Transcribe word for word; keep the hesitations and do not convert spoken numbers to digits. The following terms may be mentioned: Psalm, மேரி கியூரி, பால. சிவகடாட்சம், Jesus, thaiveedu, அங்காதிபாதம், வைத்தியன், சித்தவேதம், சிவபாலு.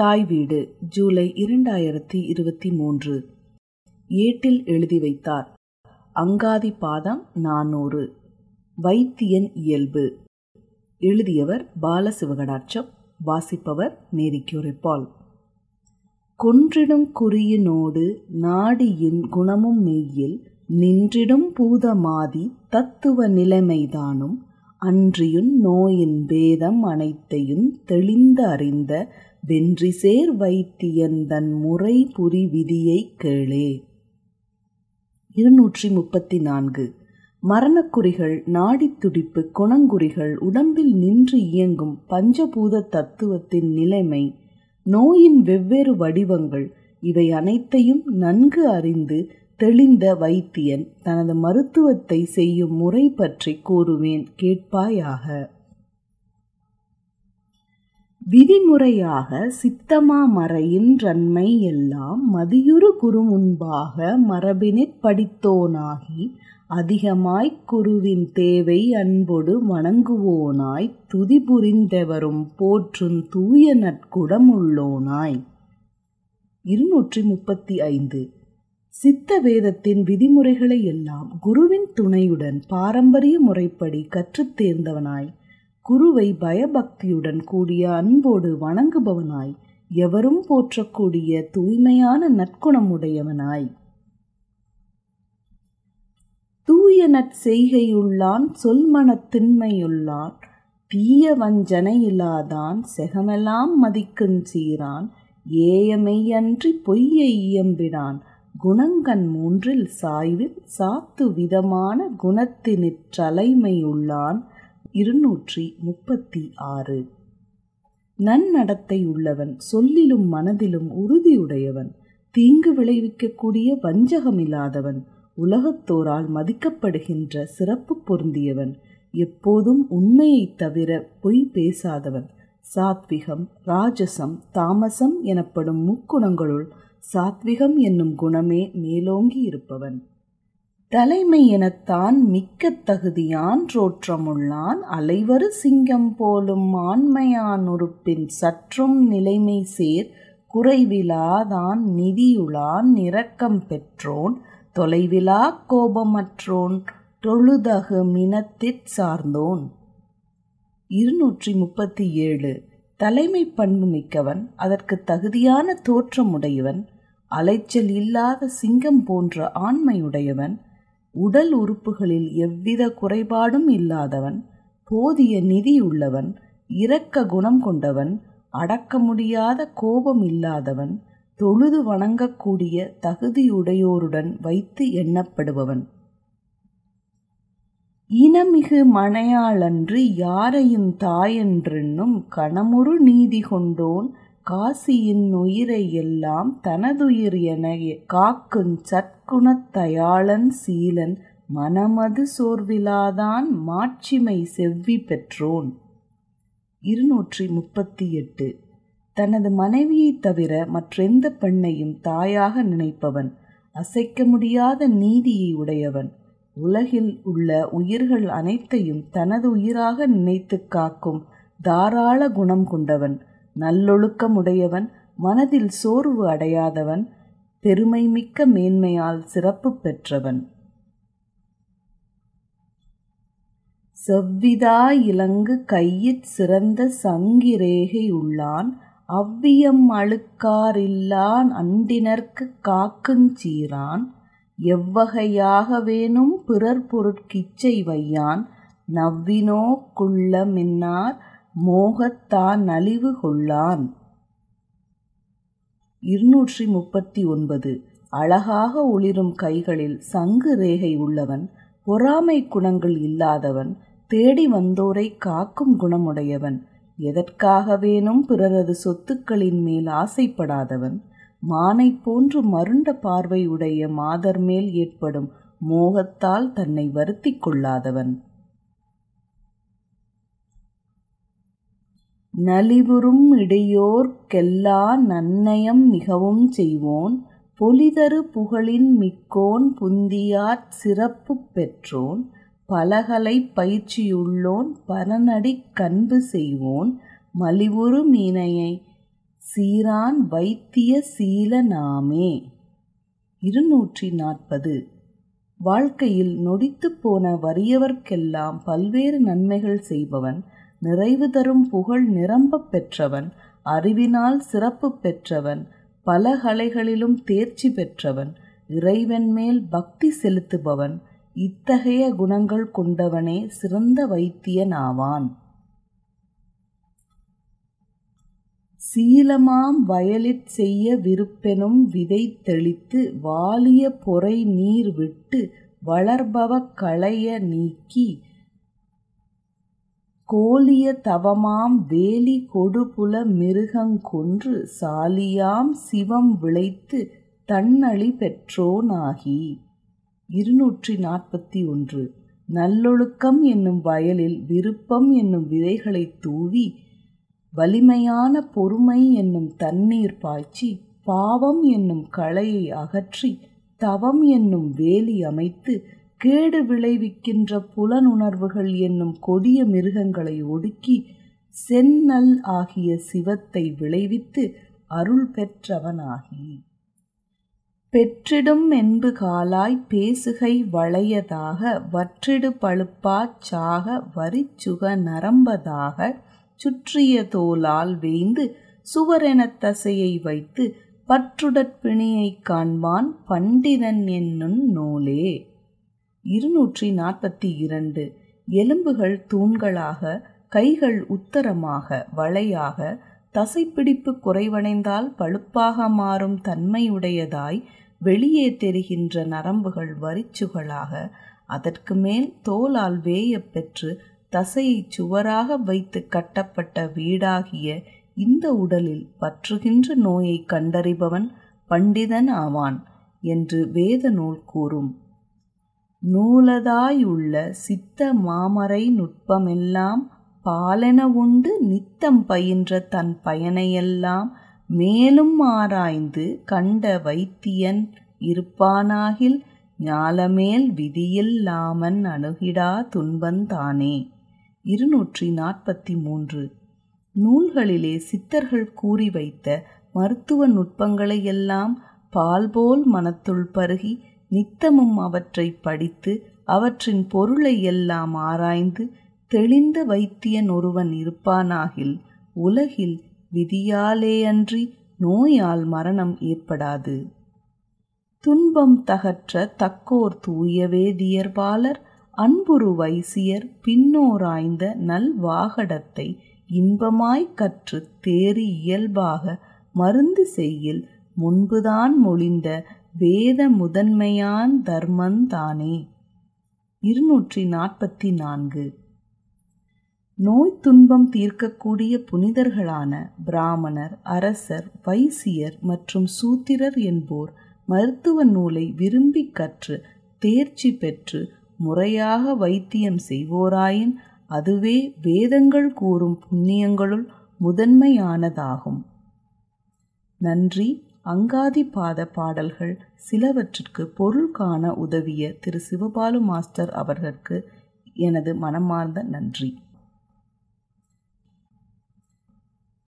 தாய் வீடு ஜூலை இரண்டாயிரத்தி இருபத்தி மூன்று. ஏட்டில் எழுதி வைத்தார். அங்காதிபாதம் நானூறு. வைத்தியன் இயல்பு. எழுதியவர் பால. சிவகடாட்சம். வாசிப்பவர் மேரி கியூரி. கொன்றிடும் குறியினோடு நாடியின் குணமும் மெய்யில் நின்றிடும் பூதமாதி தத்துவ நிலைமைதானும் அன்றியும் நோயின் பேதம் அனைத்தையும் தெளிந்த அறிந்த வென்றிசேர் வைத்தியன் தன் முறை புரி விதியை கேளே. இருநூற்றி முப்பத்தி நான்கு. மரணக்குறிகள், நாடி துடிப்பு, குணங்குறிகள், உடம்பில் நின்று இயங்கும் பஞ்சபூத தத்துவத்தின் நிலைமை, நோயின் வெவ்வேறு வடிவங்கள் இவை அனைத்தையும் நன்கு அறிந்து தெளிந்த வைத்தியன் தனது மருத்துவத்தை செய்யும் முறை பற்றி கூறுவேன், கேட்பாயாக. விதிமுறையாக சித்தமா மறையின்றன்மை எல்லாம் மதியுறு குறுமுன்பாக மரபினிற் படித்தோனாகி அதிகமாய்க் குருவின் தேவை அன்பொடு வணங்குவோனாய் துதி புரிந்தவரும் போற்றும் தூய நற்குடமுள்ளோனாய். இருநூற்றி முப்பத்தி ஐந்து. சித்தவேதத்தின் விதிமுறைகளை எல்லாம் குருவின் துணையுடன் பாரம்பரிய முறைப்படி கற்றுத் தேர்ந்தவனாய், குருவை பயபக்தியுடன் கூடிய அன்போடு வணங்குபவனாய், எவரும் போற்றக்கூடிய தூய்மையான நற்குணமுடையவனாய், தூய நற்செய்கையுள்ளான், சொல்மனத்தின்மையுள்ளான், தீய வஞ்சனையிலாதான், செகமெல்லாம் மதிக்கும் சீரான், ஏயமையன்றி பொய்யை இயம்பினான், குணங்கண் மூன்றில் சாய்வில் சாத்து விதமான குணத்தினிற்றலைமையுள்ளான். இருநூற்றி முப்பத்தி ஆறு. நன்னடத்தை உள்ளவன், சொல்லிலும் மனதிலும் உறுதியுடையவன், தீங்கு விளைவிக்கக்கூடிய வஞ்சகமில்லாதவன், உலகத்தோரால் மதிக்கப்படுகின்ற சிறப்பு பொருந்தியவன், எப்போதும் உண்மையை தவிர பொய் பேசாதவன், சாத்விகம், ராஜசம், தாமசம் எனப்படும் முக்குணங்களுள் சாத்விகம் என்னும் குணமே மேலோங்கி இருப்பவன், தலைமை எனத்தான் மிக்க தகுதியான் ரோற்றமுள்ளான், அலைவரு சிங்கம் போலும் ஆண்மையான் உறுப்பின் சற்றும் நிலைமை சேர் குறைவிலாதான், நிதியுளான், இரக்கம் பெற்றோன், தொலைவிலா கோபமற்றோன், தொழுதகு மினத்திற் சார்ந்தோன். இருநூற்றி முப்பத்தி ஏழு. தலைமை பண்பு மிக்கவன், அதற்கு தகுதியான தோற்றமுடையவன், அலைச்சல் இல்லாத சிங்கம் போன்ற ஆண்மையுடையவன், உடல் உறுப்புகளில் எவ்வித குறைபாடும் இல்லாதவன், போதிய நிதியுள்ளவன், இரக்க குணம் கொண்டவன், அடக்க முடியாத கோபம் இல்லாதவன், தொழுது வணங்கக்கூடிய தகுதியுடையோருடன் வைத்து எண்ணப்படுபவன், இனமிகு மனையாளன்று யாரையும் தாயென்றென்னும் கணமுறு நீதி கொண்டோன், காசியின் உயிரை எல்லாம் தனதுயிர் என காக்கும் சற்குணத்தயாளன் சீலன், மனமது சோர்விலாதான் மாட்சிமை செவ்வி பெற்றோன். இருநூற்றி முப்பத்தி எட்டு. தனது மனைவியை தவிர மற்றெந்த பெண்ணையும் தாயாக நினைப்பவன், அசைக்க முடியாத நீதியை உடையவன், உலகில் உள்ள உயிர்கள் அனைத்தையும் தனது உயிராக நினைத்து காக்கும் தாராள குணம் கொண்டவன், நல்லொழுக்கமுடையவன், மனதில் சோர்வு அடையாதவன், பெருமை மிக்க மேன்மையால் சிறப்பு பெற்றவன், செவ்விதா இலங்கு கையிற் சிறந்த சங்கிரேகை உள்ளான், அவ்வியம் அழுக்காரில்லான், அண்டினர்க்கு காக்குஞ்சீரான், எவ்வகையாகவேனும் பிறர் பொருட்கிச்சை வையான், நவ்வினோக்குள்ள மின்னார் மோகத்தான் நலிவு கொள்ளான். இருநூற்றி முப்பத்தி ஒன்பது. அழகாக ஒளிரும் கைகளில் சங்கு ரேகை உள்ளவன், பொறாமை குணங்கள் இல்லாதவன், தேடி வந்தோரை காக்கும் குணமுடையவன், எதற்காகவேனும் பிறரது சொத்துக்களின் மேல் ஆசைப்படாதவன், மானை போன்று மருண்ட பார்வை உடைய மாதர் மேல் ஏற்படும் மோகத்தால் தன்னை வருத்தி கொள்ளாதவன், நலிவுறும் இடையோர்க்கெல்லா நன்னயம் மிகவும் செய்வோன், பொலிதரு புகழின் மிக்கோன், புந்தியாற் சிறப்பு பெற்றோன், பலகலை பயிற்சியுள்ளோன், பரநடி கண்பு செய்வோன், மலிவுறு மீனையை சீரான் வைத்திய சீல நாமே. இருநூற்றி நாற்பது. வாழ்க்கையில் நொடித்து போன வறியவர்க்கெல்லாம் பல்வேறு நன்மைகள் செய்பவன், நிறைவு தரும் புகழ் நிரம்ப பெற்றவன், அறிவினால் சிறப்பு பெற்றவன், பல கலைகளிலும் தேர்ச்சி பெற்றவன், இறைவன் மேல் பக்தி செலுத்துபவன், இத்தகைய குணங்கள் கொண்டவனே சிறந்த வைத்தியனாவான். சீலமாம் வயலிற் செய்ய விருப்பெனும் விதை தெளித்து, வாலிய பொறை நீர் விட்டு வளர்பவ களைய நீக்கி, கோலிய தவமாம் வேலி கொடுபுல மிருகங்கொன்று சாலியாம் சிவம் விளைத்து தன்னழி பெற்றோனாகி. இருநூற்றி நாற்பத்தி ஒன்று. நல்லொழுக்கம் என்னும் வயலில் விருப்பம் என்னும் விதைகளை தூவி, வலிமையான பொறுமை என்னும் தண்ணீர் பாய்ச்சி, பாவம் என்னும் களையை அகற்றி, தவம் என்னும் வேலி அமைத்து, கேடு விளைவிக்கின்ற புலனுணர்வுகள் என்னும் கொடிய மிருகங்களை ஒடுக்கி, செந்நல் ஆகிய சிவத்தை விளைவித்து அருள் பெற்றவனாகி. பெற்றிடும் என்பு காலாய் பேசுகை வளையதாக, வற்றிடு பழுப்பாச் சாக வரிச்சுக நரம்பதாக, சுற்றிய தோலால் வேய்ந்து சுவரென தசையை வைத்து, பற்றுடற்பிணியை காண்பான் பண்டிதன் என்னும் நூலே. இருநூற்றி நாற்பத்தி இரண்டு. எலும்புகள் தூண்களாக, கைகள் உத்தரமாக வளையாக, தசைப்பிடிப்பு குறைவடைந்தால் பழுப்பாக மாறும் தன்மையுடையதாய் வெளியே தெரிகின்ற நரம்புகள் வரிச்சுகளாக, அதற்கு மேல் தோலால் வேயப் பெற்று தசையை சுவராக வைத்து கட்டப்பட்ட வீடாகிய இந்த உடலில் பற்றுகின்ற நோயை கண்டறிபவன் பண்டிதன் ஆவான் என்று வேத நூல் கூறும். நூலதாயுள்ள சித்த மாமரை நுட்பமெல்லாம், பாலென உண்டு நித்தம் பயின்ற தன் பயனையெல்லாம் மேலும் ஆராய்ந்து கண்ட வைத்தியன் இருப்பானாகில், ஞாலமேல் விதியில்லாமன் அணுகிடா துன்பந்தானே. இருநூற்றி நாற்பத்தி மூன்று. நூல்களிலே சித்தர்கள் கூறி வைத்த மருத்துவ நுட்பங்களையெல்லாம் பால்போல் மனத்துள் பருகி, நித்தமும் அவற்றை படித்து, அவற்றின் பொருளை எல்லாம் ஆராய்ந்து தெளிந்த வைத்தியன் ஒருவன் இருப்பானாகில், உலகில் விதியாலேயன்றி நோயால் மரணம் ஏற்படாது. துன்பம் தகற்ற தக்கோர் தூய வேதியர்பாலர், அன்புரு வைசியர் பின்னோராய்ந்த நல்வாகடத்தை இன்பமாய்க் கற்று தேறி இயல்பாக மருந்து செய்யில், முன்புதான் மொழிந்த வேத முதன்மையான் தர்மந்தானே. இருநூற்றி நாற்பத்தி நான்கு. நோய் துன்பம் தீர்க்கக்கூடிய புனிதர்களான பிராமணர், அரசர், வைசியர் மற்றும் சூத்திரர் என்போர் மருத்துவ நூலை விரும்பி கற்று தேர்ச்சி பெற்று முறையாக வைத்தியம் செய்வோராயின், அதுவே வேதங்கள் கூறும் புண்ணியங்களுள் முதன்மையானதாகும். நன்றி. அங்காதிபாத பாடல்கள் சிலவற்றிற்கு பொருள் காண உதவிய திரு சிவபாலு மாஸ்டர் அவர்களுக்கு எனது மனமார்ந்த நன்றி.